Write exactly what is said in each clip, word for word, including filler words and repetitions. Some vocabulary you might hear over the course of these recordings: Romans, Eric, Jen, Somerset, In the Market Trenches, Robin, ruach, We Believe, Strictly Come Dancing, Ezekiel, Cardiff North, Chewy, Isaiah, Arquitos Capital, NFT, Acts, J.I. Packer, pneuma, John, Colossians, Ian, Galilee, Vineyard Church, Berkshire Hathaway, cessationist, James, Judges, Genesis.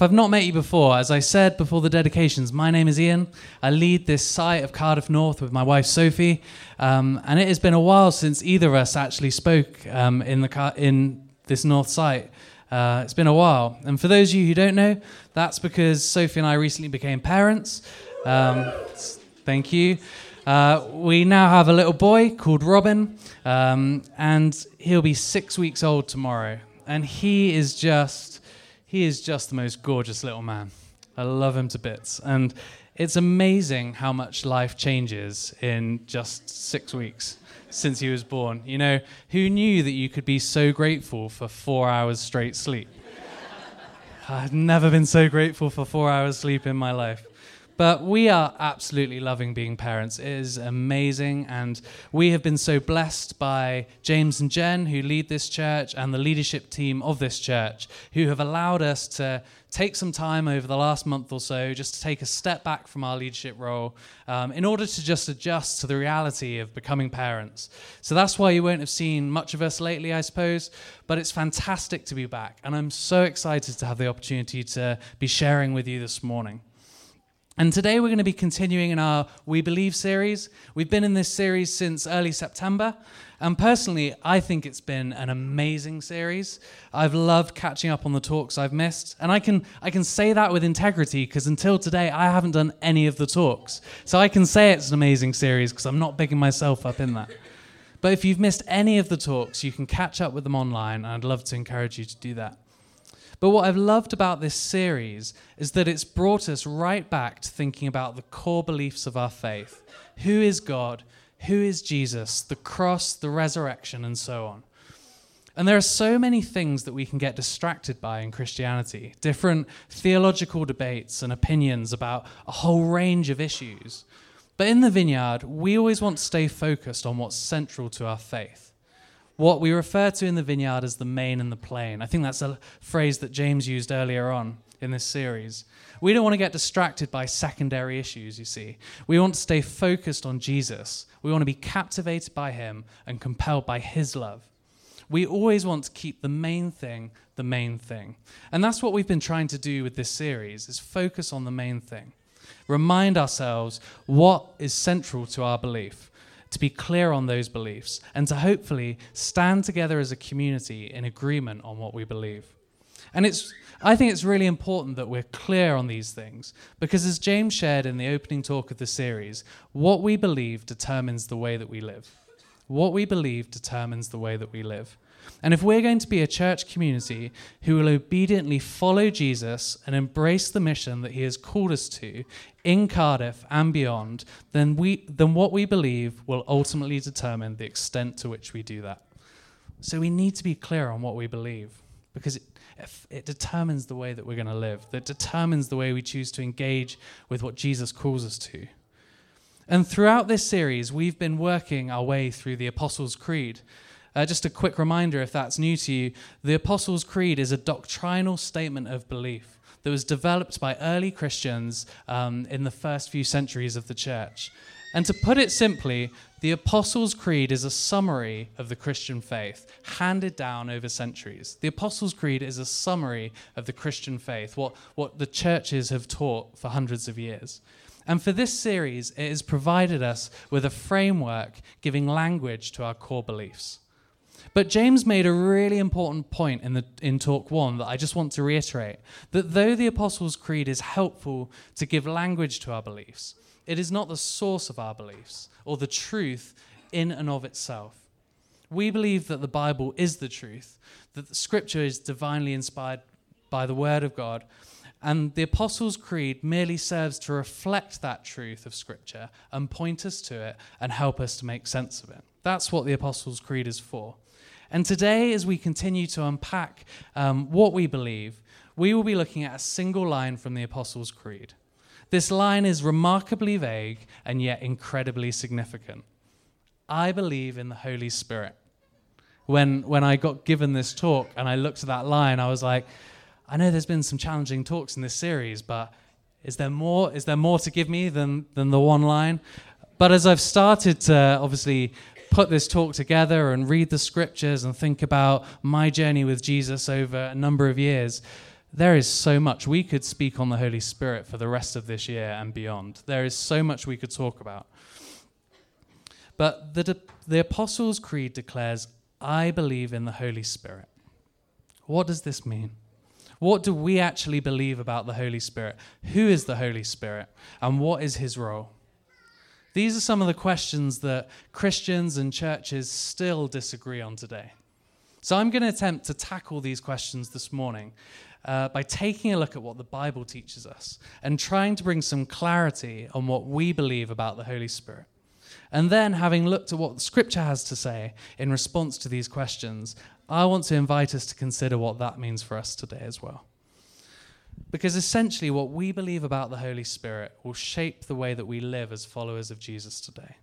If I've not met you before, as I said before the dedications, my name is Ian. I lead this site of Cardiff North with my wife Sophie, um, and it has been a while since either of us actually spoke um, in the car- in this North site. Uh, it's been a while, and for those of you who don't know, that's because Sophie and I recently became parents. Um, thank you. Uh, we now have a little boy called Robin, um, and he'll be six weeks old tomorrow. And he is just, he is just the most gorgeous little man. I love him to bits. And it's amazing how much life changes in just six weeks since he was born. You know, who knew that you could be so grateful for four hours straight sleep? I've never been so grateful for four hours sleep in my life. But we are absolutely loving being parents. It is amazing, and we have been so blessed by James and Jen, who lead this church, and the leadership team of this church, who have allowed us to take some time over the last month or so just to take a step back from our leadership role um, in order to just adjust to the reality of becoming parents. So that's why you won't have seen much of us lately, I suppose, but it's fantastic to be back, and I'm so excited to have the opportunity to be sharing with you this morning. And today we're going to be continuing in our We Believe series. We've been in this series since early September, and personally, I think it's been an amazing series. I've loved catching up on the talks I've missed, and I can I can say that with integrity, because until today, I haven't done any of the talks. So I can say it's an amazing series, because I'm not bigging myself up in that. But if you've missed any of the talks, you can catch up with them online, and I'd love to encourage you to do that. But what I've loved about this series is that it's brought us right back to thinking about the core beliefs of our faith. Who is God? Who is Jesus? The cross, the resurrection, and so on. And there are so many things that we can get distracted by in Christianity, different theological debates and opinions about a whole range of issues. But in the Vineyard, we always want to stay focused on what's central to our faith. What we refer to in the Vineyard as the main and the plain. I think that's a phrase that James used earlier on in this series. We don't want to get distracted by secondary issues, you see. We want to stay focused on Jesus. We want to be captivated by him and compelled by his love. We always want to keep the main thing the main thing. And that's what we've been trying to do with this series, is focus on the main thing. Remind ourselves what is central to our belief, to be clear on those beliefs, and to hopefully stand together as a community in agreement on what we believe. And it's, I think it's really important that we're clear on these things, because as James shared in the opening talk of the series, what we believe determines the way that we live. What we believe determines the way that we live. And if we're going to be a church community who will obediently follow Jesus and embrace the mission that he has called us to in Cardiff and beyond, then we then what we believe will ultimately determine the extent to which we do that. So we need to be clear on what we believe, because it, it determines the way that we're going to live. That determines the way we choose to engage with what Jesus calls us to. And throughout this series, we've been working our way through the Apostles' Creed. Uh, just a quick reminder, if that's new to you, the Apostles' Creed is a doctrinal statement of belief that was developed by early Christians um, in the first few centuries of the church. And to put it simply, the Apostles' Creed is a summary of the Christian faith, handed down over centuries. The Apostles' Creed is a summary of the Christian faith, what, what the churches have taught for hundreds of years. And for this series, it has provided us with a framework giving language to our core beliefs. But James made a really important point in the in talk one that I just want to reiterate, that though the Apostles' Creed is helpful to give language to our beliefs, it is not the source of our beliefs or the truth in and of itself. We believe that the Bible is the truth, that the Scripture is divinely inspired by the Word of God, and the Apostles' Creed merely serves to reflect that truth of Scripture and point us to it and help us to make sense of it. That's what the Apostles' Creed is for. And today, as we continue to unpack um, what we believe, we will be looking at a single line from the Apostles' Creed. This line is remarkably vague and yet incredibly significant. I believe in the Holy Spirit. When, when I got given this talk and I looked at that line, I was like, I know there's been some challenging talks in this series, but is there more, is there more to give me than, than the one line? But as I've started to, obviously, put this talk together and read the scriptures and think about my journey with Jesus over a number of years, There is so much. We could speak on the Holy Spirit for the rest of this year and beyond. There is so much we could talk about. But the de- the Apostles' Creed declares, I believe in the Holy Spirit. What does this mean? What do we actually believe about the Holy Spirit? Who is the Holy Spirit? And what is his role? These are some of the questions that Christians and churches still disagree on today. So I'm going to attempt to tackle these questions this morning uh, by taking a look at what the Bible teaches us and trying to bring some clarity on what we believe about the Holy Spirit. And then, having looked at what the Scripture has to say in response to these questions, I want to invite us to consider what that means for us today as well. Because essentially what we believe about the Holy Spirit will shape the way that we live as followers of Jesus today.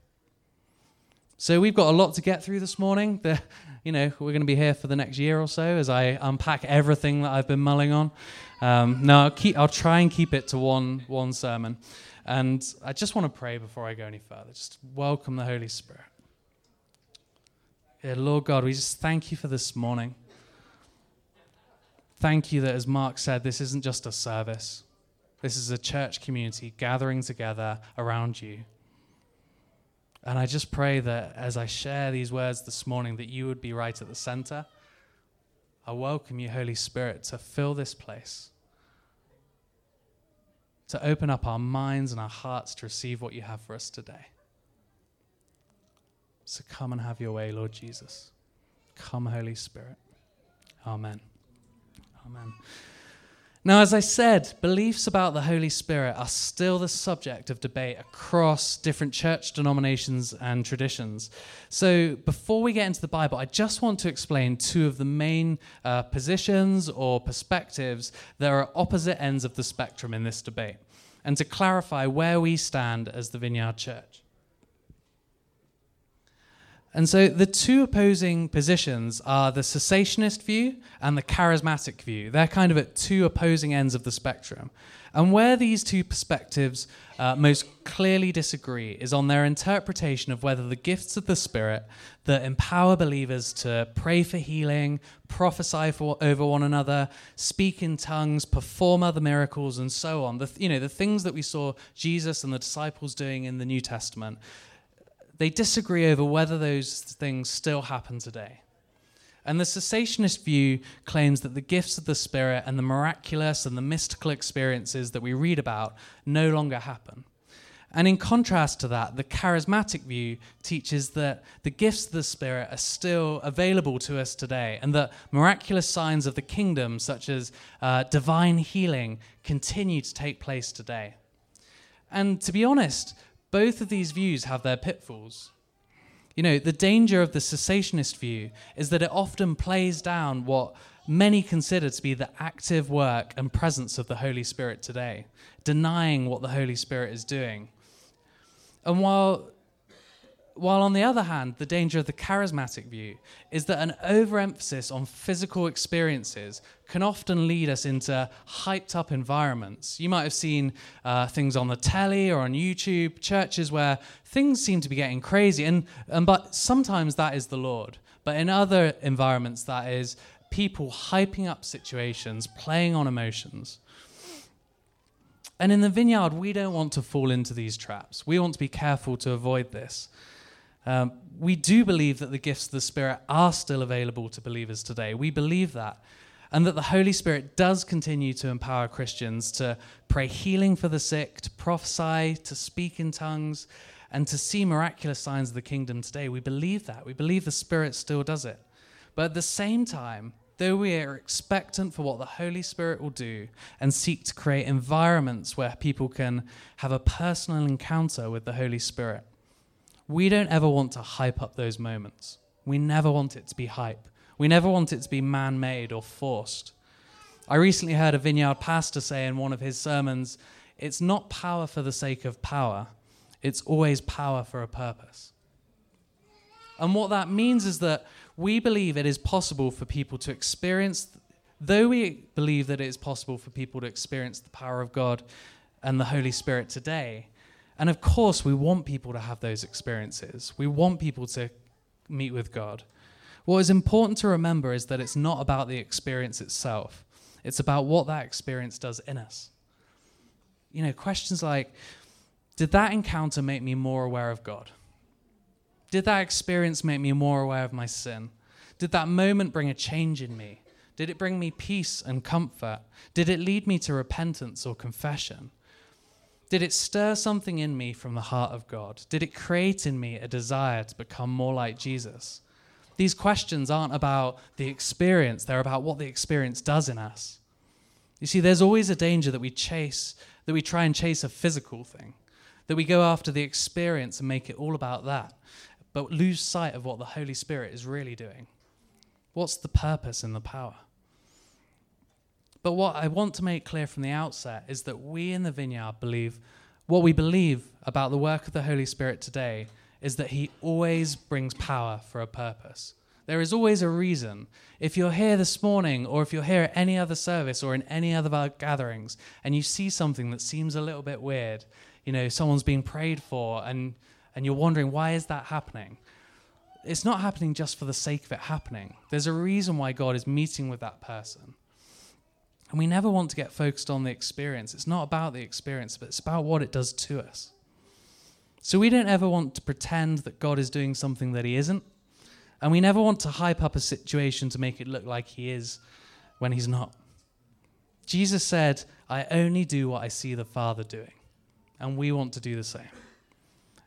So we've got a lot to get through this morning. The, you know, we're going to be here for the next year or so as I unpack everything that I've been mulling on. Um, now, I'll, keep, I'll try and keep it to one, one sermon. And I just want to pray before I go any further. Just welcome the Holy Spirit. Yeah, Lord God, we just thank you for this morning. Thank you that, as Mark said, this isn't just a service. This is a church community gathering together around you. And I just pray that as I share these words this morning, that you would be right at the center. I welcome you, Holy Spirit, to fill this place, to open up our minds and our hearts to receive what you have for us today. So come and have your way, Lord Jesus. Come, Holy Spirit. Amen. Amen. Now, as I said, beliefs about the Holy Spirit are still the subject of debate across different church denominations and traditions. So before we get into the Bible, I just want to explain two of the main uh, positions or perspectives that are at opposite ends of the spectrum in this debate, and to clarify where we stand as the Vineyard Church. And so the two opposing positions are the cessationist view and the charismatic view. They're kind of at two opposing ends of the spectrum. And where these two perspectives uh, most clearly disagree is on their interpretation of whether the gifts of the Spirit that empower believers to pray for healing, prophesy for, over one another, speak in tongues, perform other miracles, and so on, the, you know, the things that we saw Jesus and the disciples doing in the New Testament, they disagree over whether those things still happen today. And the cessationist view claims that the gifts of the Spirit and the miraculous and the mystical experiences that we read about no longer happen. And in contrast to that, the charismatic view teaches that the gifts of the Spirit are still available to us today, and that miraculous signs of the kingdom, such as uh, divine healing, continue to take place today. And to be honest, both of these views have their pitfalls. You know, the danger of the cessationist view is that it often plays down what many consider to be the active work and presence of the Holy Spirit today, denying what the Holy Spirit is doing. And while, while on the other hand, the danger of the charismatic view is that an overemphasis on physical experiences can often lead us into hyped-up environments. You might have seen uh, things on the telly or on YouTube, churches where things seem to be getting crazy, and, and but sometimes that is the Lord. But in other environments, that is people hyping up situations, playing on emotions. And in the Vineyard, we don't want to fall into these traps. We want to be careful to avoid this. Um, we do believe that the gifts of the Spirit are still available to believers today. We believe that. And that the Holy Spirit does continue to empower Christians to pray healing for the sick, to prophesy, to speak in tongues, and to see miraculous signs of the kingdom today. We believe that. We believe the Spirit still does it. But at the same time, though we are expectant for what the Holy Spirit will do and seek to create environments where people can have a personal encounter with the Holy Spirit, we don't ever want to hype up those moments. We never want it to be hype. We never want it to be man-made or forced. I recently heard a Vineyard pastor say in one of his sermons, it's not power for the sake of power, it's always power for a purpose. And what that means is that we believe it is possible for people to experience, though we believe that it is possible for people to experience the power of God and the Holy Spirit today, and of course we want people to have those experiences. We want people to meet with God. What is important to remember is that it's not about the experience itself. It's about what that experience does in us. You know, questions like, did that encounter make me more aware of God? Did that experience make me more aware of my sin? Did that moment bring a change in me? Did it bring me peace and comfort? Did it lead me to repentance or confession? Did it stir something in me from the heart of God? Did it create in me a desire to become more like Jesus? These questions aren't about the experience. They're about what the experience does in us. You see, there's always a danger that we chase, that we try and chase a physical thing, that we go after the experience and make it all about that, but lose sight of what the Holy Spirit is really doing. What's the purpose and the power? But what I want to make clear from the outset is that we in the Vineyard believe, what we believe about the work of the Holy Spirit today is that he always brings power for a purpose. There is always a reason. If you're here this morning, or if you're here at any other service or in any other of our gatherings, and you see something that seems a little bit weird, you know, someone's being prayed for, and, and you're wondering, why is that happening? It's not happening just for the sake of it happening. There's a reason why God is meeting with that person. And we never want to get focused on the experience. It's not about the experience, but it's about what it does to us. So we don't ever want to pretend that God is doing something that he isn't. And we never want to hype up a situation to make it look like he is when he's not. Jesus said, I only do what I see the Father doing. And we want to do the same.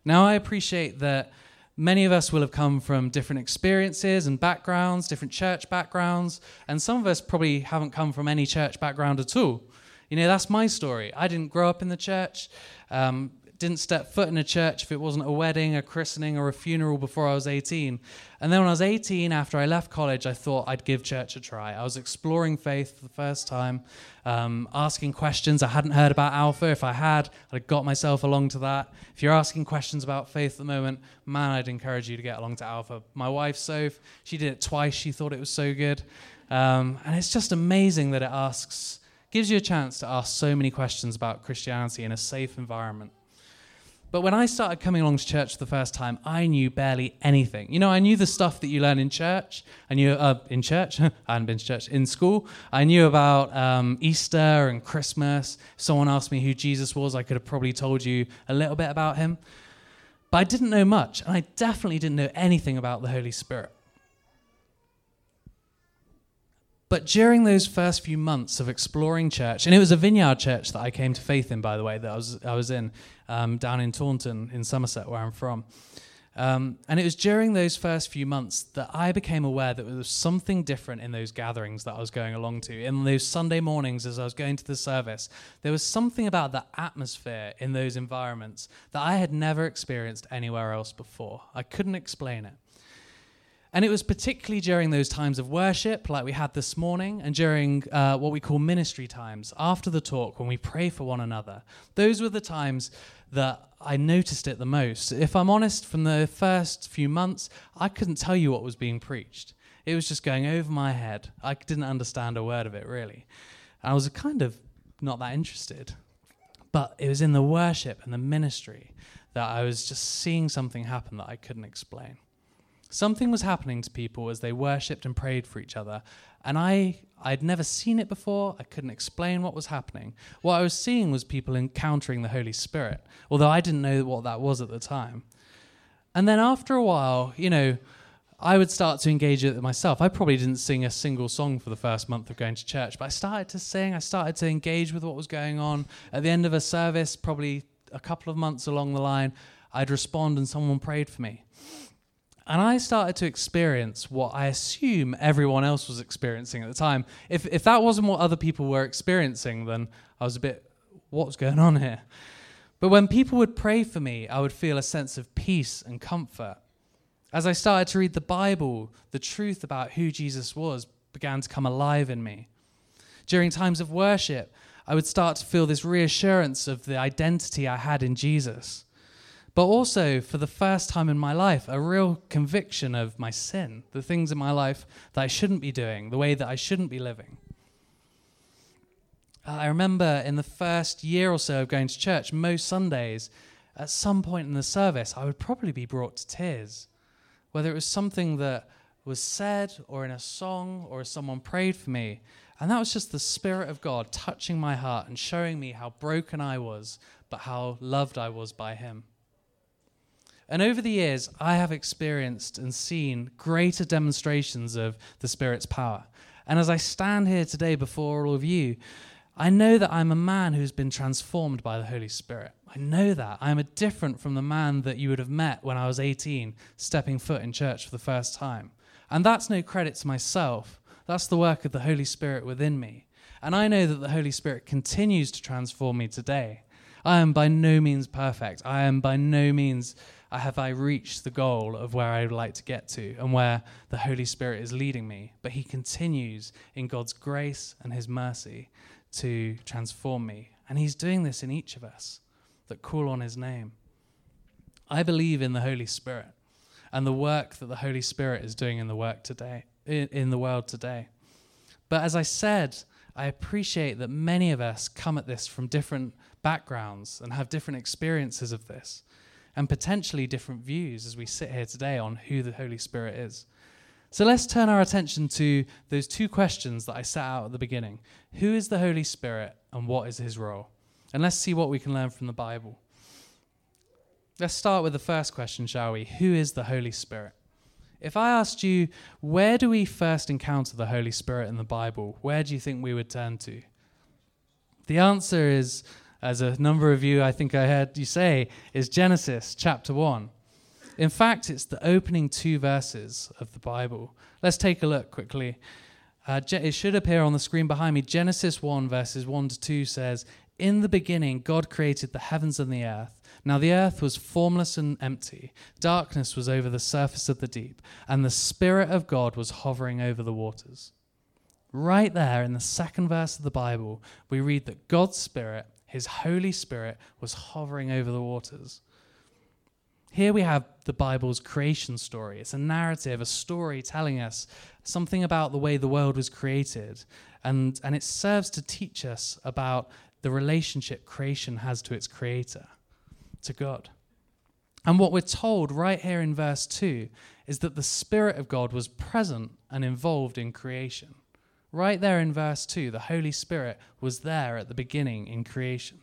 Now, I appreciate that many of us will have come from different experiences and backgrounds, different church backgrounds, and some of us probably haven't come from any church background at all. You know, that's my story. I didn't grow up in the church. Um... Didn't step foot in a church if it wasn't a wedding, a christening, or a funeral before I was eighteen. And then when I was eighteen, after I left college, I thought I'd give church a try. I was exploring faith for the first time, um, asking questions. I hadn't heard about Alpha. If I had, I'd have got myself along to that. If you're asking questions about faith at the moment, man, I'd encourage you to get along to Alpha. My wife, Sophie, she did it twice. She thought it was so good. Um, and it's just amazing that it asks, gives you a chance to ask so many questions about Christianity in a safe environment. But when I started coming along to church for the first time, I knew barely anything. You know, I knew the stuff that you learn in church. I knew, uh, in church, I hadn't been to church, in school. I knew about um, Easter and Christmas. If someone asked me who Jesus was, I could have probably told you a little bit about him. But I didn't know much, and I definitely didn't know anything about the Holy Spirit. But during those first few months of exploring church, and it was a Vineyard church that I came to faith in, by the way, that I was I was in, um, down in Taunton in Somerset, where I'm from. Um, and it was during those first few months that I became aware that there was something different in those gatherings that I was going along to. In those Sunday mornings as I was going to the service, there was something about the atmosphere in those environments that I had never experienced anywhere else before. I couldn't explain it. And it was particularly during those times of worship, like we had this morning, and during uh, what we call ministry times, after the talk, when we pray for one another. Those were the times that I noticed it the most. If I'm honest, from the first few months, I couldn't tell you what was being preached. It was just going over my head. I didn't understand a word of it, really. I was kind of not that interested. But it was in the worship and the ministry that I was just seeing something happen that I couldn't explain. Something was happening to people as they worshipped and prayed for each other, and I, I'd never seen it before. I couldn't explain what was happening. What I was seeing was people encountering the Holy Spirit, although I didn't know what that was at the time. And then after a while, you know, I would start to engage with it myself. I probably didn't sing a single song for the first month of going to church, but I started to sing. I started to engage with what was going on. At the end of a service, probably a couple of months along the line, I'd respond and someone prayed for me. And I started to experience what I assume everyone else was experiencing at the time. If if that wasn't what other people were experiencing, then I was a bit, what's going on here? But when people would pray for me, I would feel a sense of peace and comfort. As I started to read the Bible, the truth about who Jesus was began to come alive in me. During times of worship, I would start to feel this reassurance of the identity I had in Jesus. But also, for the first time in my life, a real conviction of my sin, the things in my life that I shouldn't be doing, the way that I shouldn't be living. Uh, I remember in the first year or so of going to church, most Sundays, at some point in the service, I would probably be brought to tears. Whether it was something that was said, or in a song, or as someone prayed for me, And that was just the Spirit of God touching my heart and showing me how broken I was, but how loved I was by him. And over the years, I have experienced and seen greater demonstrations of the Spirit's power. And as I stand here today before all of you, I know that I'm a man who's been transformed by the Holy Spirit. I know that. I'm a different from the man that you would have met when I was eighteen, stepping foot in church for the first time. And that's no credit to myself. That's the work of the Holy Spirit within me. And I know that the Holy Spirit continues to transform me today. I am by no means perfect. I am by no means... have I reached the goal of where I would like to get to and where the Holy Spirit is leading me? But he continues in God's grace and his mercy to transform me. And he's doing this in each of us that call on his name. I believe in the Holy Spirit and the work that the Holy Spirit is doing in the work today, in the world today. But as I said, I appreciate that many of us come at this from different backgrounds and have different experiences of this, and potentially different views as we sit here today on who the Holy Spirit is. So let's turn our attention to those two questions that I set out at the beginning. Who is the Holy Spirit and what is his role? And let's see what we can learn from the Bible. Let's start with the first question, shall we? Who is the Holy Spirit? If I asked you, where do we first encounter the Holy Spirit in the Bible? Where do you think we would turn to? The answer is, as a number of you, I think I heard you say, is Genesis chapter one. In fact, it's the opening two verses of the Bible. Let's take a look quickly. Uh, it should appear on the screen behind me. Genesis one verses one to two says, "In the beginning, God created the heavens and the earth. Now the earth was formless and empty. Darkness was over the surface of the deep, and the Spirit of God was hovering over the waters." Right there in the second verse of the Bible, we read that God's Spirit, his Holy Spirit, was hovering over the waters. Here we have the Bible's creation story. It's a narrative, a story telling us something about the way the world was created. And, and it serves to teach us about the relationship creation has to its creator, to God. And what we're told right here in verse two is that the Spirit of God was present and involved in creation. Right there in verse two, the Holy Spirit was there at the beginning in creation.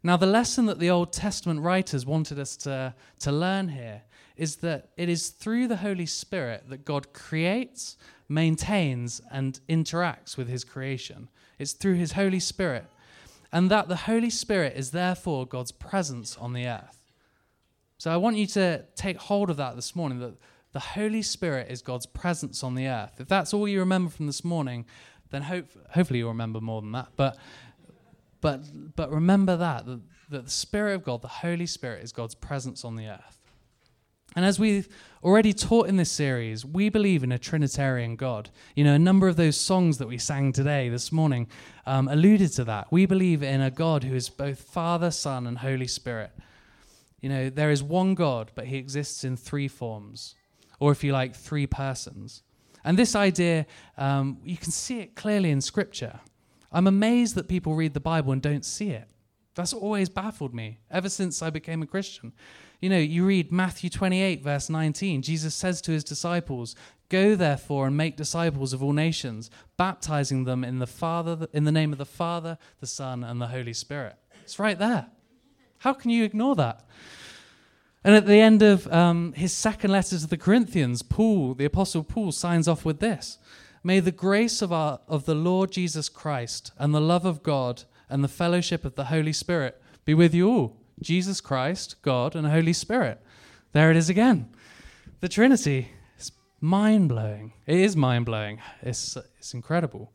Now, the lesson that the Old Testament writers wanted us to, to learn here is that it is through the Holy Spirit that God creates, maintains, and interacts with his creation. It's through his Holy Spirit, and that the Holy Spirit is therefore God's presence on the earth. So I want you to take hold of that this morning, that the Holy Spirit is God's presence on the earth. If that's all you remember from this morning, then hope, hopefully you'll remember more than that. But but but remember that, that, that the Spirit of God, the Holy Spirit, is God's presence on the earth. And as we've already taught in this series, we believe in a Trinitarian God. You know, a number of those songs that we sang today, this morning, um, alluded to that. We believe in a God who is both Father, Son, and Holy Spirit. You know, there is one God, but he exists in three forms, or if you like, three persons. And this idea, um, you can see it clearly in Scripture. I'm amazed that people read the Bible and don't see it. That's always baffled me, ever since I became a Christian. You know, you read Matthew twenty-eight, verse nineteen, Jesus says to his disciples, "Go therefore and make disciples of all nations, baptizing them in the Father, in the name of the Father, the Son, and the Holy Spirit." It's right there. How can you ignore that? And at the end of um, his second letter to the Corinthians, Paul, the Apostle Paul, signs off with this: "May the grace of our of the Lord Jesus Christ and the love of God and the fellowship of the Holy Spirit be with you all." Jesus Christ, God, and Holy Spirit. There it is again. The Trinity is mind-blowing. It is mind-blowing. It's, it's incredible.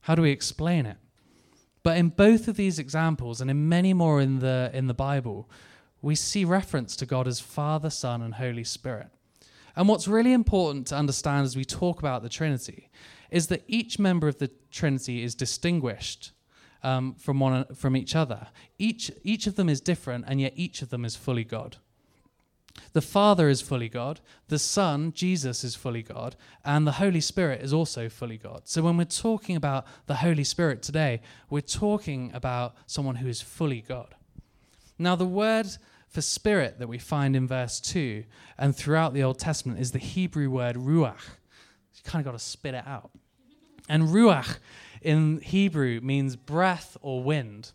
How do we explain it? But in both of these examples, and in many more in the in the Bible, we see reference to God as Father, Son, and Holy Spirit. And what's really important to understand as we talk about the Trinity is that each member of the Trinity is distinguished um, from one from each other. Each, each of them is different, and yet each of them is fully God. The Father is fully God, the Son, Jesus, is fully God, and the Holy Spirit is also fully God. So when we're talking about the Holy Spirit today, we're talking about someone who is fully God. Now, the word for spirit that we find in verse two and throughout the Old Testament is the Hebrew word ruach. You kind of got to spit it out. And ruach in Hebrew means breath or wind.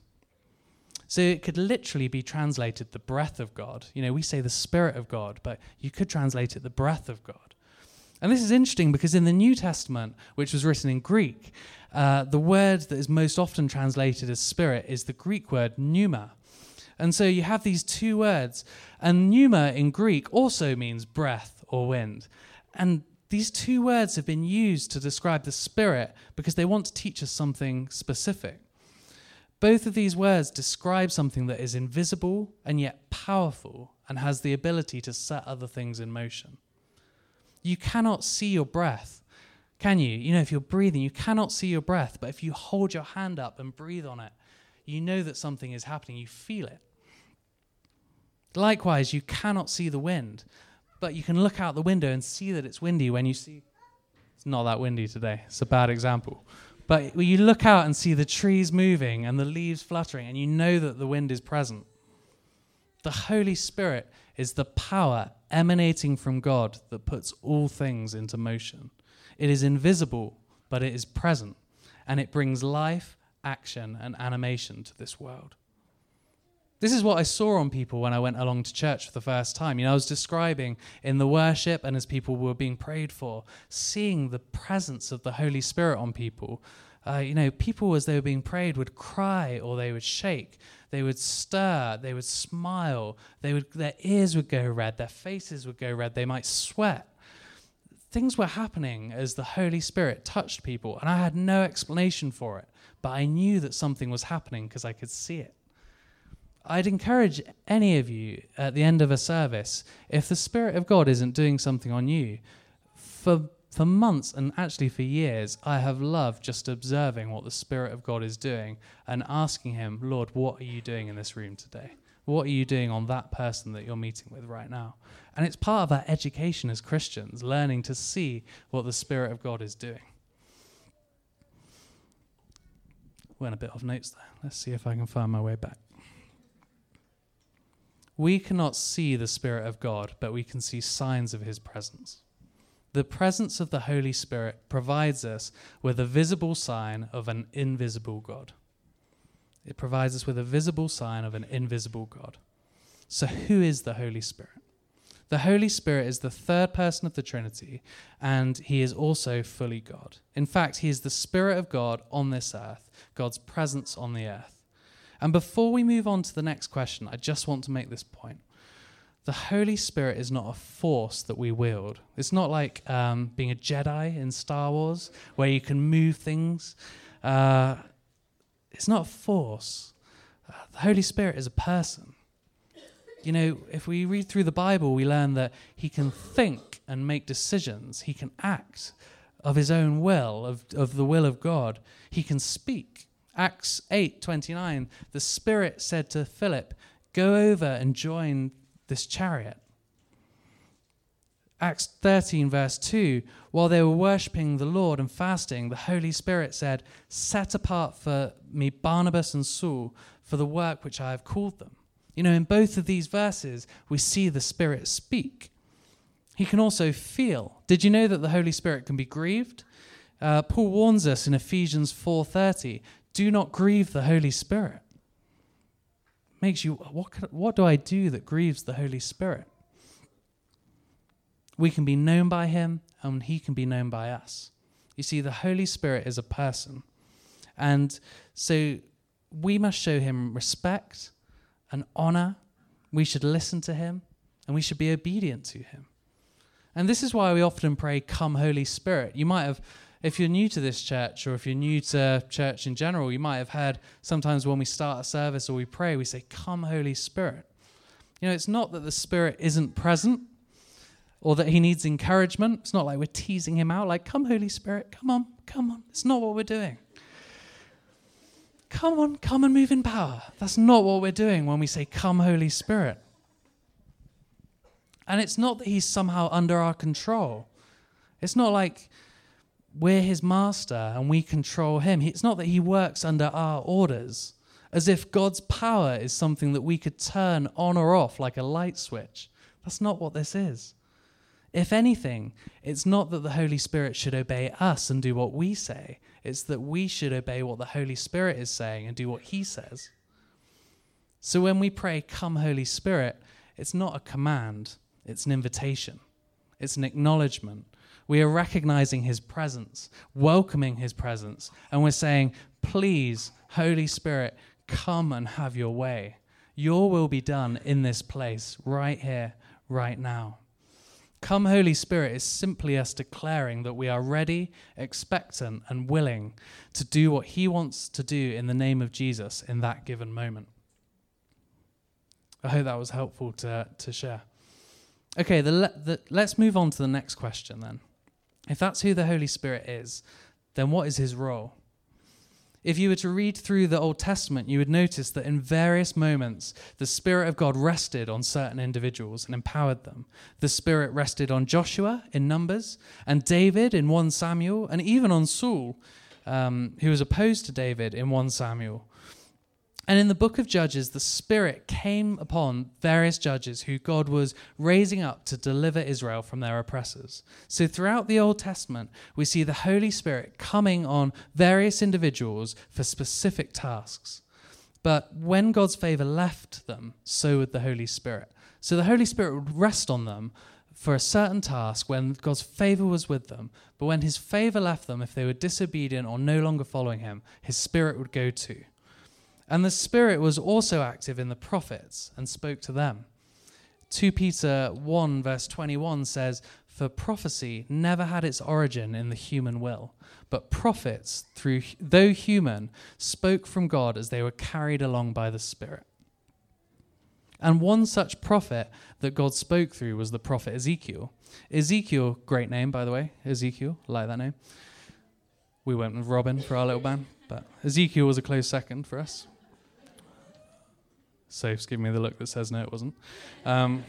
So it could literally be translated the breath of God. You know, we say the Spirit of God, but you could translate it the breath of God. And this is interesting because in the New Testament, which was written in Greek, uh, the word that is most often translated as spirit is the Greek word pneuma. And so you have these two words, and pneuma in Greek also means breath or wind. And these two words have been used to describe the Spirit because they want to teach us something specific. Both of these words describe something that is invisible and yet powerful and has the ability to set other things in motion. You cannot see your breath, can you? You know, if you're breathing, you cannot see your breath, but if you hold your hand up and breathe on it, you know that something is happening, you feel it. Likewise, you cannot see the wind, but you can look out the window and see that it's windy when you see... It's not that windy today, it's a bad example. But when you look out and see the trees moving and the leaves fluttering, and you know that the wind is present. The Holy Spirit is the power emanating from God that puts all things into motion. It is invisible, but it is present, and it brings life, action, and animation to this world. This is what I saw on people when I went along to church for the first time. You know, I was describing in the worship and as people were being prayed for, seeing the presence of the Holy Spirit on people. Uh, you know, people as they were being prayed would cry or they would shake. They would stir. They would smile. They would, their ears would go red. Their faces would go red. They might sweat. Things were happening as the Holy Spirit touched people, and I had no explanation for it, but I knew that something was happening because I could see it. I'd encourage any of you at the end of a service, if the Spirit of God isn't doing something on you, for for months and actually for years, I have loved just observing what the Spirit of God is doing and asking him, Lord, what are you doing in this room today? What are you doing on that person that you're meeting with right now? And it's part of our education as Christians, learning to see what the Spirit of God is doing. Went a bit off notes there. Let's see if I can find my way back. We cannot see the Spirit of God, but we can see signs of his presence. The presence of the Holy Spirit provides us with a visible sign of an invisible God. It provides us with a visible sign of an invisible God. So who is the Holy Spirit? The Holy Spirit is the third person of the Trinity, and he is also fully God. In fact, he is the Spirit of God on this earth, God's presence on the earth. And before we move on to the next question, I just want to make this point. The Holy Spirit is not a force that we wield. It's not like um, being a Jedi in Star Wars, where you can move things. Uh, it's not a force. Uh, the Holy Spirit is a person. You know, if we read through the Bible, we learn that he can think and make decisions. He can act of his own will, of, of the will of God. He can speak. Acts eight twenty-nine, the Spirit said to Philip, go over and join this chariot. Acts thirteen verse two, while they were worshipping the Lord and fasting, the Holy Spirit said, set apart for me Barnabas and Saul for the work which I have called them. You know, in both of these verses, we see the Spirit speak. He can also feel. Did you know that the Holy Spirit can be grieved? Uh, Paul warns us in Ephesians four thirty, do not grieve the Holy Spirit. Makes you, what, can, what do I do that grieves the Holy Spirit? We can be known by him, and he can be known by us. You see, the Holy Spirit is a person. And so we must show him respect and honor. We should listen to him, and we should be obedient to him. And this is why we often pray, come Holy Spirit. You might have... If you're new to this church, or if you're new to church in general, you might have heard sometimes when we start a service or we pray, we say, come, Holy Spirit. You know, it's not that the Spirit isn't present or that he needs encouragement. It's not like we're teasing him out, like, come, Holy Spirit, come on, come on. It's not what we're doing. Come on, come and move in power. That's not what we're doing when we say, come, Holy Spirit. And it's not that he's somehow under our control. It's not like... We're his master and we control him. It's not that he works under our orders, as if God's power is something that we could turn on or off like a light switch. That's not what this is. If anything, it's not that the Holy Spirit should obey us and do what we say. It's that we should obey what the Holy Spirit is saying and do what he says. So when we pray, "Come, Holy Spirit," it's not a command, it's an invitation. It's an acknowledgement. We are recognizing his presence, welcoming his presence, and we're saying, "Please, Holy Spirit, come and have your way. Your will be done in this place, right here, right now." Come, Holy Spirit is simply us declaring that we are ready, expectant, and willing to do what he wants to do in the name of Jesus in that given moment. I hope that was helpful to, to share. Okay, the, the, let's move on to the next question then. If that's who the Holy Spirit is, then what is his role? If you were to read through the Old Testament, you would notice that in various moments, the Spirit of God rested on certain individuals and empowered them. The Spirit rested on Joshua in Numbers, and David in First Samuel, and even on Saul, um, who was opposed to David in First Samuel. And in the book of Judges, the Spirit came upon various judges who God was raising up to deliver Israel from their oppressors. So throughout the Old Testament, we see the Holy Spirit coming on various individuals for specific tasks. But when God's favor left them, so would the Holy Spirit. So the Holy Spirit would rest on them for a certain task when God's favor was with them. But when his favor left them, if they were disobedient or no longer following him, his Spirit would go too. And the Spirit was also active in the prophets and spoke to them. Second Peter one verse twenty-one says, "For prophecy never had its origin in the human will, but prophets, through though human, spoke from God as they were carried along by the Spirit." And one such prophet that God spoke through was the prophet Ezekiel. Ezekiel, great name, by the way, Ezekiel, like that name. We went with Robin for our little band, but Ezekiel was a close second for us. Sophie's giving me the look that says no, it wasn't. Um,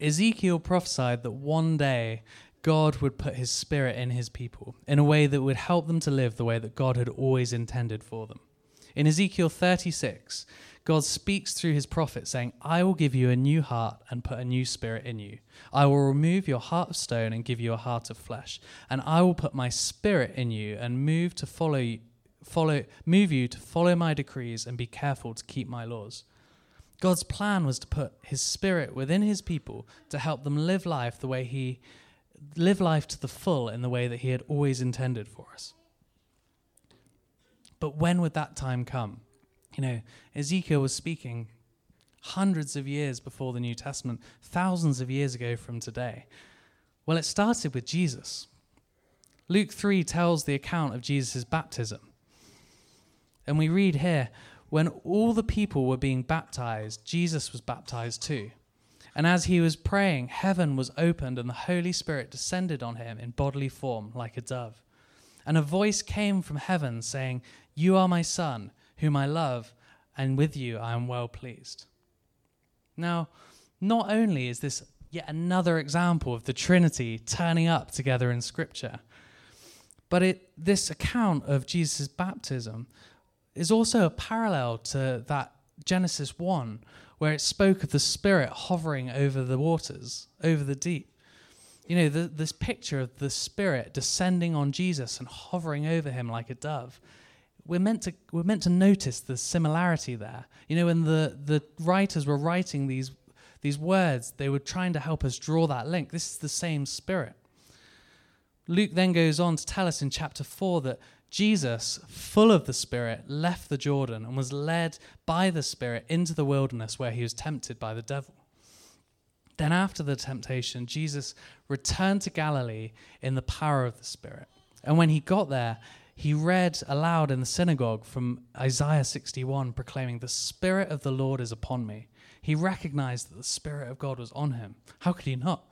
Ezekiel prophesied that one day God would put his Spirit in his people in a way that would help them to live the way that God had always intended for them. In Ezekiel thirty-six, God speaks through his prophet saying, "I will give you a new heart and put a new spirit in you. I will remove your heart of stone and give you a heart of flesh. And I will put my Spirit in you and move to follow, follow, move you to follow my decrees and be careful to keep my laws." God's plan was to put his Spirit within his people to help them live life the way he live life to the full in the way that he had always intended for us. But when would that time come? You know, Ezekiel was speaking hundreds of years before the New Testament, thousands of years ago from today. Well, it started with Jesus. Luke three tells the account of Jesus' baptism. And we read here, when all the people were being baptized, Jesus was baptized too. And as he was praying, heaven was opened and the Holy Spirit descended on him in bodily form like a dove. And a voice came from heaven saying, "You are my Son, whom I love, and with you I am well pleased." Now, not only is this yet another example of the Trinity turning up together in Scripture, but it, this account of Jesus' baptism is also a parallel to that Genesis one, where it spoke of the Spirit hovering over the waters, over the deep. You know, the, this picture of the Spirit descending on Jesus and hovering over him like a dove. We're meant to we're meant to notice the similarity there. You know, when the, the writers were writing these these words, they were trying to help us draw that link. This is the same Spirit. Luke then goes on to tell us in chapter four that Jesus, full of the Spirit, left the Jordan and was led by the Spirit into the wilderness where he was tempted by the devil. Then after the temptation, Jesus returned to Galilee in the power of the Spirit. And when he got there, he read aloud in the synagogue from Isaiah sixty-one, proclaiming, "The Spirit of the Lord is upon me." He recognized that the Spirit of God was on him. How could he not?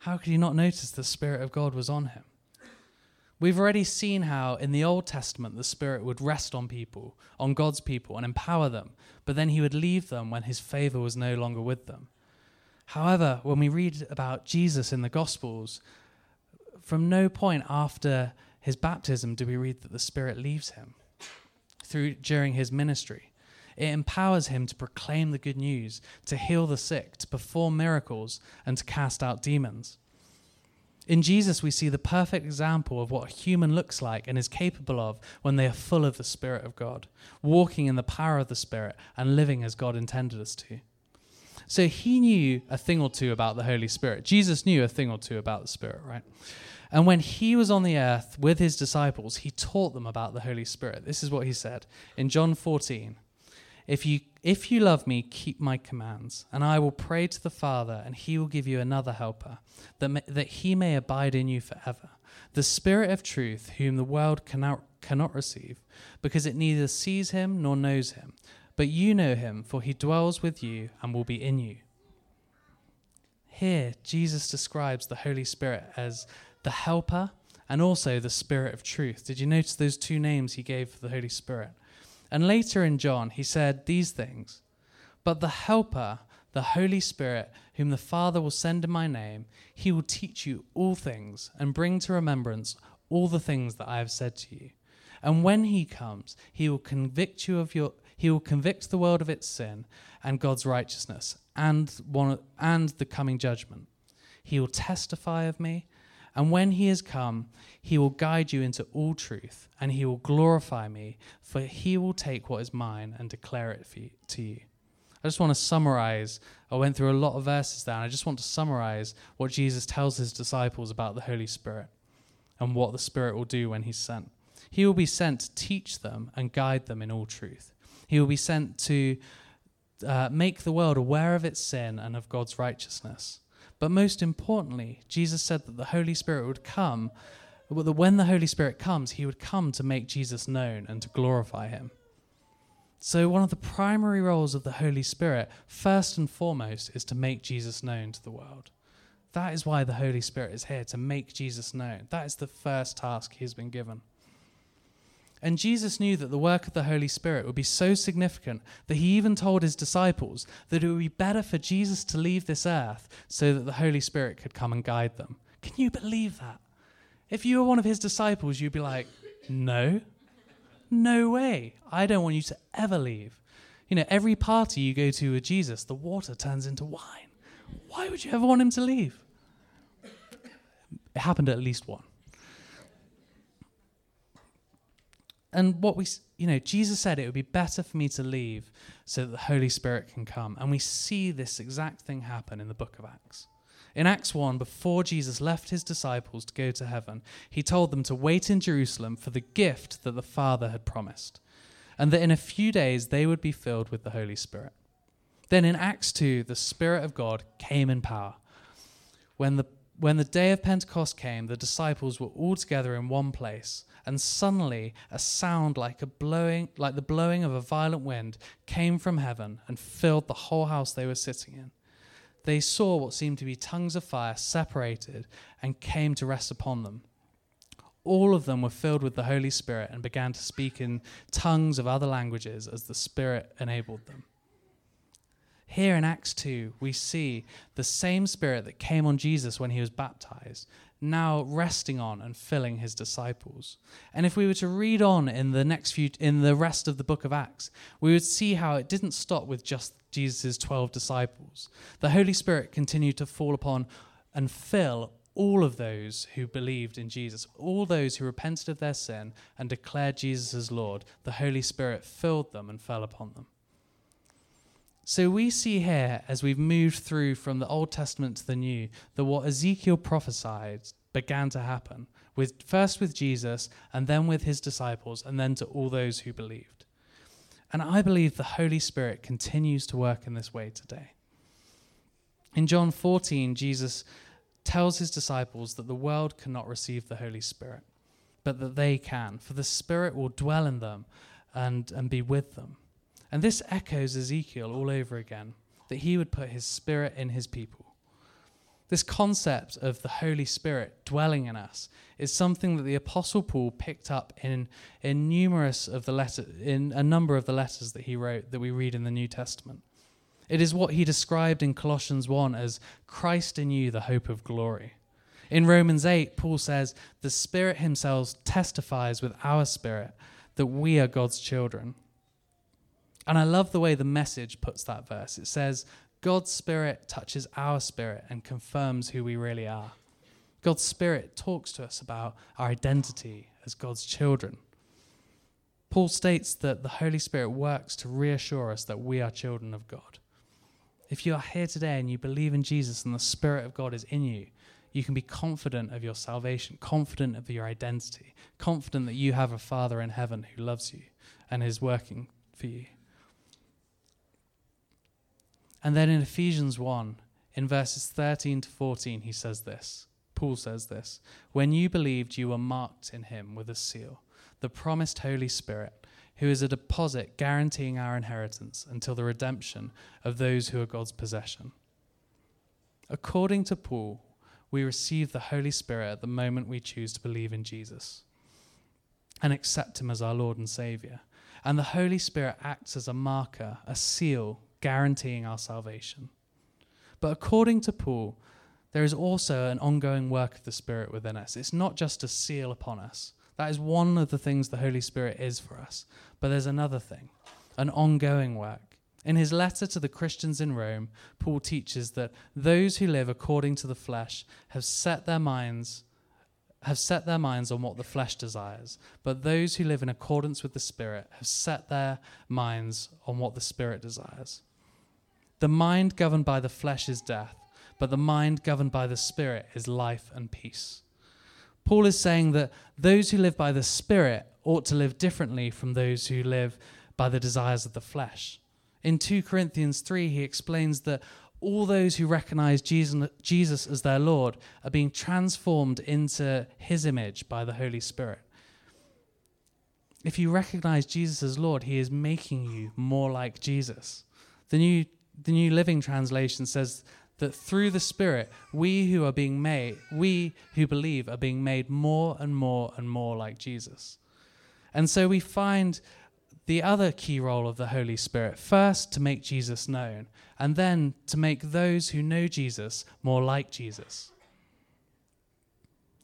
How could he not notice the Spirit of God was on him? We've already seen how in the Old Testament the Spirit would rest on people, on God's people, and empower them, but then he would leave them when his favor was no longer with them. However, when we read about Jesus in the Gospels, from no point after his baptism do we read that the Spirit leaves him through during his ministry. It empowers him to proclaim the good news, to heal the sick, to perform miracles, and to cast out demons. In Jesus, we see the perfect example of what a human looks like and is capable of when they are full of the Spirit of God, walking in the power of the Spirit and living as God intended us to. So he knew a thing or two about the Holy Spirit. Jesus knew a thing or two about the Spirit, right? And when he was on the earth with his disciples, he taught them about the Holy Spirit. This is what he said in John fourteen. If you if you love me, keep my commands, and I will pray to the Father, and he will give you another helper, that may, that he may abide in you forever. The Spirit of truth, whom the world cannot cannot receive, because it neither sees him nor knows him. But you know him, for he dwells with you and will be in you. Here, Jesus describes the Holy Spirit as the helper and also the Spirit of truth. Did you notice those two names he gave for the Holy Spirit? And later in John, he said these things, "But the helper, the Holy Spirit, whom the Father will send in my name, he will teach you all things and bring to remembrance all the things that I have said to you. And when he comes, he will convict you of your He will convict the world of its sin and God's righteousness and one, and the coming judgment. He will testify of me, and when he has come, he will guide you into all truth, and he will glorify me, for he will take what is mine and declare it for you, to you." I just want to summarize. I went through a lot of verses there, and I just want to summarize what Jesus tells his disciples about the Holy Spirit and what the Spirit will do when he's sent. He will be sent to teach them and guide them in all truth. He will be sent to uh, make the world aware of its sin and of God's righteousness. But most importantly, Jesus said that the Holy Spirit would come, that when the Holy Spirit comes, he would come to make Jesus known and to glorify him. So one of the primary roles of the Holy Spirit, first and foremost, is to make Jesus known to the world. That is why the Holy Spirit is here, to make Jesus known. That is the first task he has been given. And Jesus knew that the work of the Holy Spirit would be so significant that he even told his disciples that it would be better for Jesus to leave this earth so that the Holy Spirit could come and guide them. Can you believe that? If you were one of his disciples, you'd be like, no, no way. I don't want you to ever leave. You know, every party you go to with Jesus, the water turns into wine. Why would you ever want him to leave? It happened at least one. And what we, you know, Jesus said it would be better for me to leave so that the Holy Spirit can come. And we see this exact thing happen in the book of Acts. In Acts one, before Jesus left his disciples to go to heaven, he told them to wait in Jerusalem for the gift that the Father had promised, and that in a few days they would be filled with the Holy Spirit. Then in Acts two, the Spirit of God came in power. When the When the day of Pentecost came, the disciples were all together in one place, and suddenly a sound like a blowing, like the blowing of a violent wind came from heaven and filled the whole house they were sitting in. They saw what seemed to be tongues of fire separated and came to rest upon them. All of them were filled with the Holy Spirit and began to speak in tongues of other languages as the Spirit enabled them. Here in Acts two, we see the same Spirit that came on Jesus when he was baptized, now resting on and filling his disciples. And if we were to read on in the next few, in the rest of the book of Acts, we would see how it didn't stop with just Jesus' twelve disciples. The Holy Spirit continued to fall upon and fill all of those who believed in Jesus, all those who repented of their sin and declared Jesus as Lord. The Holy Spirit filled them and fell upon them. So we see here, as we've moved through from the Old Testament to the New, that what Ezekiel prophesied began to happen, with first with Jesus, and then with his disciples, and then to all those who believed. And I believe the Holy Spirit continues to work in this way today. In John fourteen, Jesus tells his disciples that the world cannot receive the Holy Spirit, but that they can, for the Spirit will dwell in them and, and be with them. And this echoes Ezekiel all over again, that he would put his Spirit in his people. This concept of the Holy Spirit dwelling in us is something that the Apostle Paul picked up in in numerous of the letter, in a number of the letters that he wrote that we read in the New Testament. It is what he described in Colossians one as Christ in you, the hope of glory. In Romans eight, Paul says, "The Spirit himself testifies with our spirit that we are God's children." And I love the way the Message puts that verse. It says, God's Spirit touches our spirit and confirms who we really are. God's Spirit talks to us about our identity as God's children. Paul states that the Holy Spirit works to reassure us that we are children of God. If you are here today and you believe in Jesus and the Spirit of God is in you, you can be confident of your salvation, confident of your identity, confident that you have a Father in heaven who loves you and is working for you. And then in Ephesians one, in verses thirteen to fourteen, he says this. Paul says this. When you believed, you were marked in him with a seal, the promised Holy Spirit, who is a deposit guaranteeing our inheritance until the redemption of those who are God's possession. According to Paul, we receive the Holy Spirit at the moment we choose to believe in Jesus and accept him as our Lord and Savior. And the Holy Spirit acts as a marker, a seal, guaranteeing our salvation. But according to Paul, there is also an ongoing work of the Spirit within us. It's not just a seal upon us. That is one of the things the Holy Spirit is for us. But there's another thing, an ongoing work. In his letter to the Christians in Rome, Paul teaches that those who live according to the flesh have set their minds have set their minds on what the flesh desires, but those who live in accordance with the Spirit have set their minds on what the Spirit desires. The mind governed by the flesh is death, but the mind governed by the Spirit is life and peace. Paul is saying that those who live by the Spirit ought to live differently from those who live by the desires of the flesh. In two Corinthians three, he explains that all those who recognize Jesus as their Lord are being transformed into his image by the Holy Spirit. If you recognize Jesus as Lord, he is making you more like Jesus. The New, the New Living Translation says that through the Spirit, we who are being made, we who believe are being made more and more and more like Jesus. And so we find the other key role of the Holy Spirit, first to make Jesus known, and then to make those who know Jesus more like Jesus.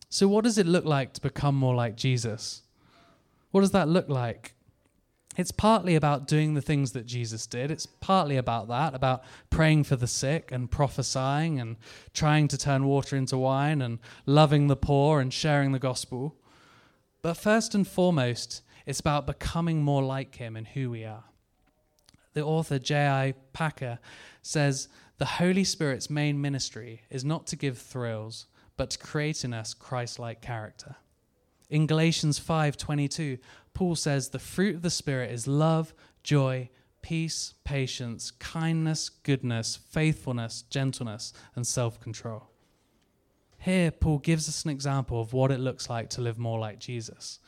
So what does it look like to become more like Jesus? What does that look like? It's partly about doing the things that Jesus did. It's partly about that, about praying for the sick and prophesying and trying to turn water into wine and loving the poor and sharing the gospel. But first and foremost, it's about becoming more like him and who we are. The author J I Packer says, the Holy Spirit's main ministry is not to give thrills, but to create in us Christ-like character. In Galatians five twenty-two, Paul says, the fruit of the Spirit is love, joy, peace, patience, kindness, goodness, faithfulness, gentleness, and self-control. Here, Paul gives us an example of what it looks like to live more like Jesus.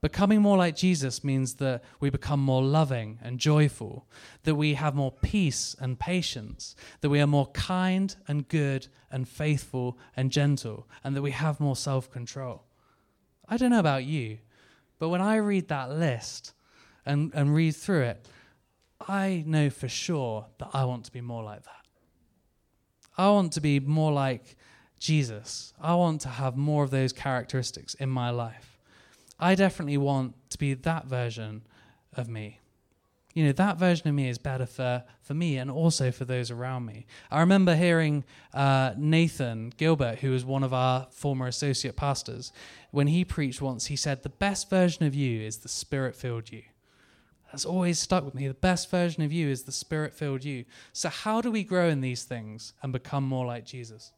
Becoming more like Jesus means that we become more loving and joyful, that we have more peace and patience, that we are more kind and good and faithful and gentle, and that we have more self-control. I don't know about you, but when I read that list and, and read through it, I know for sure that I want to be more like that. I want to be more like Jesus. I want to have more of those characteristics in my life. I definitely want to be that version of me. You know, that version of me is better for, for me and also for those around me. I remember hearing uh, Nathan Gilbert, who was one of our former associate pastors, when he preached once, he said, the best version of you is the Spirit-filled you. That's always stuck with me. The best version of you is the Spirit-filled you. So how do we grow in these things and become more like Jesus?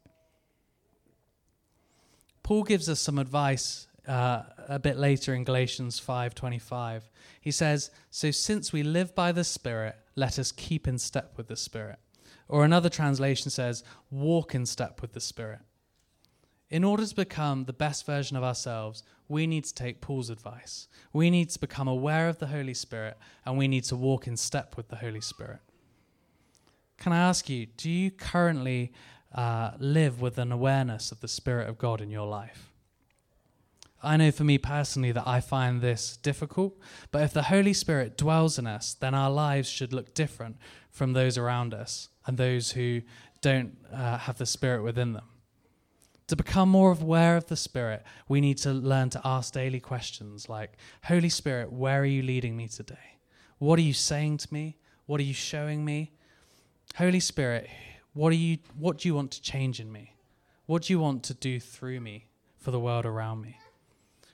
Paul gives us some advice Uh, a bit later in Galatians five twenty-five. He says, so since we live by the Spirit, let us keep in step with the Spirit. Or another translation says, walk in step with the Spirit. In order to become the best version of ourselves, we need to take Paul's advice. We need to become aware of the Holy Spirit, and we need to walk in step with the Holy Spirit. Can I ask you, do you currently uh, live with an awareness of the Spirit of God in your life? I know for me personally that I find this difficult, but if the Holy Spirit dwells in us, then our lives should look different from those around us and those who don't uh, have the Spirit within them. To become more aware of the Spirit, we need to learn to ask daily questions like, Holy Spirit, where are you leading me today? What are you saying to me? What are you showing me? Holy Spirit, what are you? What do you want to change in me? What do you want to do through me for the world around me?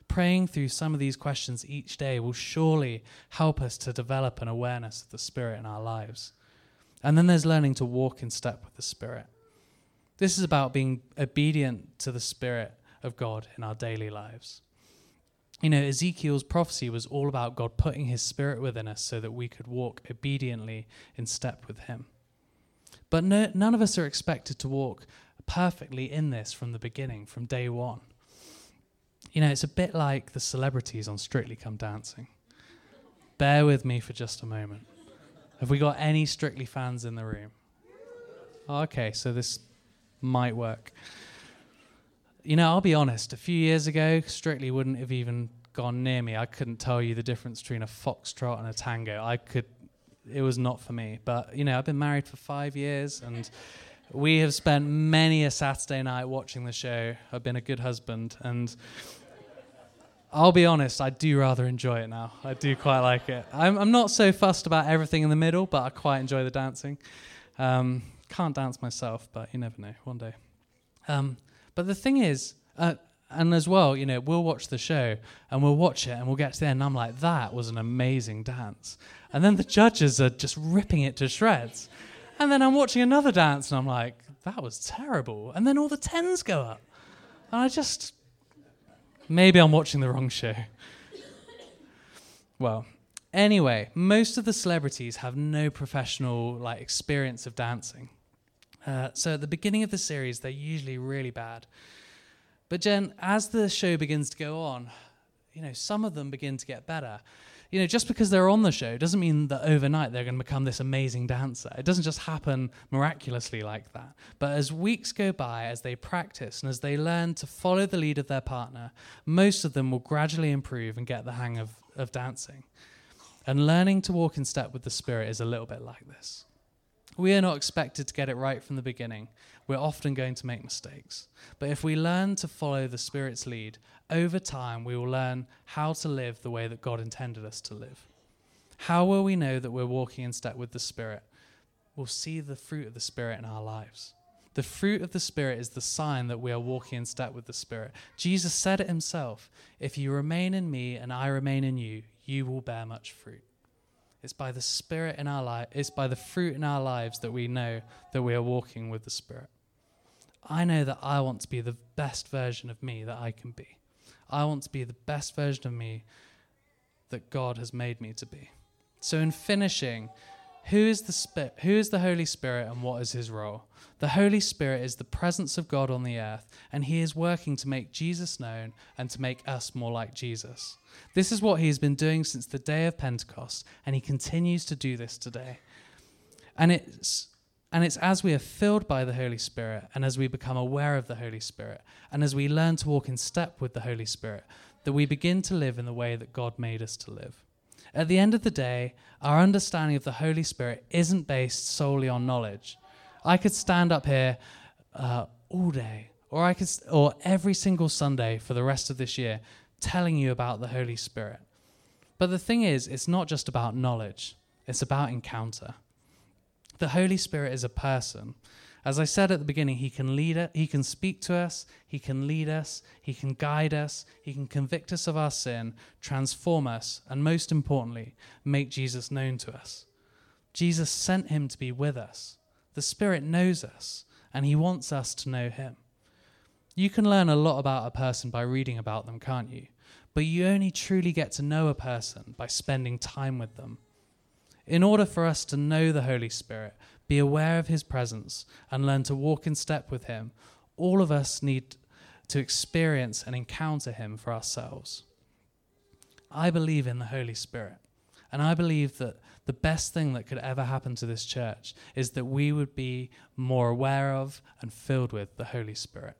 Praying through some of these questions each day will surely help us to develop an awareness of the Spirit in our lives. And then there's learning to walk in step with the Spirit. This is about being obedient to the Spirit of God in our daily lives. You know, Ezekiel's prophecy was all about God putting his Spirit within us so that we could walk obediently in step with him. But no, none of us are expected to walk perfectly in this from the beginning, from day one. You know, it's a bit like the celebrities on Strictly Come Dancing. Bear with me for just a moment. Have we got any Strictly fans in the room? Oh, okay, so this might work. You know, I'll be honest, a few years ago, Strictly wouldn't have even gone near me. I couldn't tell you the difference between a foxtrot and a tango. I could, it was not for me. But, you know, I've been married for five years and we have spent many a Saturday night watching the show. I've been a good husband, and I'll be honest, I do rather enjoy it now. I do quite like it. I'm, I'm not so fussed about everything in the middle, but I quite enjoy the dancing. Um, can't dance myself, but you never know, one day. Um, but the thing is, uh, and as well, you know, we'll watch the show, and we'll watch it, and we'll get to the end, and I'm like, that was an amazing dance. And then the judges are just ripping it to shreds. And then I'm watching another dance, and I'm like, that was terrible. And then all the tens go up. And I just, maybe I'm watching the wrong show. Well, anyway, most of the celebrities have no professional like experience of dancing. Uh, so at the beginning of the series, they're usually really bad. But Jen, as the show begins to go on, you know, some of them begin to get better. You know, just because they're on the show doesn't mean that overnight they're going to become this amazing dancer. It doesn't just happen miraculously like that. But as weeks go by, as they practice and as they learn to follow the lead of their partner, most of them will gradually improve and get the hang of, of dancing. And learning to walk in step with the Spirit is a little bit like this. We are not expected to get it right from the beginning. We're often going to make mistakes. But if we learn to follow the Spirit's lead, over time we will learn how to live the way that God intended us to live. How will we know that we're walking in step with the Spirit? We'll see the fruit of the Spirit in our lives. The fruit of the Spirit is the sign that we are walking in step with the Spirit. Jesus said it himself, "If you remain in me and I remain in you, you will bear much fruit." It's by the Spirit in our life, it's by the fruit in our lives that we know that we are walking with the Spirit. I know that I want to be the best version of me that I can be. I want to be the best version of me that God has made me to be. So in finishing, who is the Spirit, who is the Holy Spirit and what is his role? The Holy Spirit is the presence of God on the earth, and he is working to make Jesus known and to make us more like Jesus. This is what he has been doing since the day of Pentecost, and he continues to do this today. And it's and it's as we are filled by the Holy Spirit, and as we become aware of the Holy Spirit, and as we learn to walk in step with the Holy Spirit, that we begin to live in the way that God made us to live. At the end of the day, our understanding of the Holy Spirit isn't based solely on knowledge. I could stand up here uh, all day, or I could, st- or every single Sunday for the rest of this year, telling you about the Holy Spirit. But the thing is, it's not just about knowledge. It's about encounter. The Holy Spirit is a person. As I said at the beginning, he can lead us, he can speak to us, he can lead us, he can guide us, he can convict us of our sin, transform us, and most importantly, make Jesus known to us. Jesus sent him to be with us. The Spirit knows us, and he wants us to know him. You can learn a lot about a person by reading about them, can't you? But you only truly get to know a person by spending time with them. In order for us to know the Holy Spirit, be aware of his presence, and learn to walk in step with him, all of us need to experience and encounter him for ourselves. I believe in the Holy Spirit, and I believe that the best thing that could ever happen to this church is that we would be more aware of and filled with the Holy Spirit.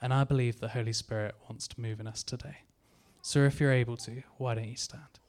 And I believe the Holy Spirit wants to move in us today. So if you're able to, why don't you stand?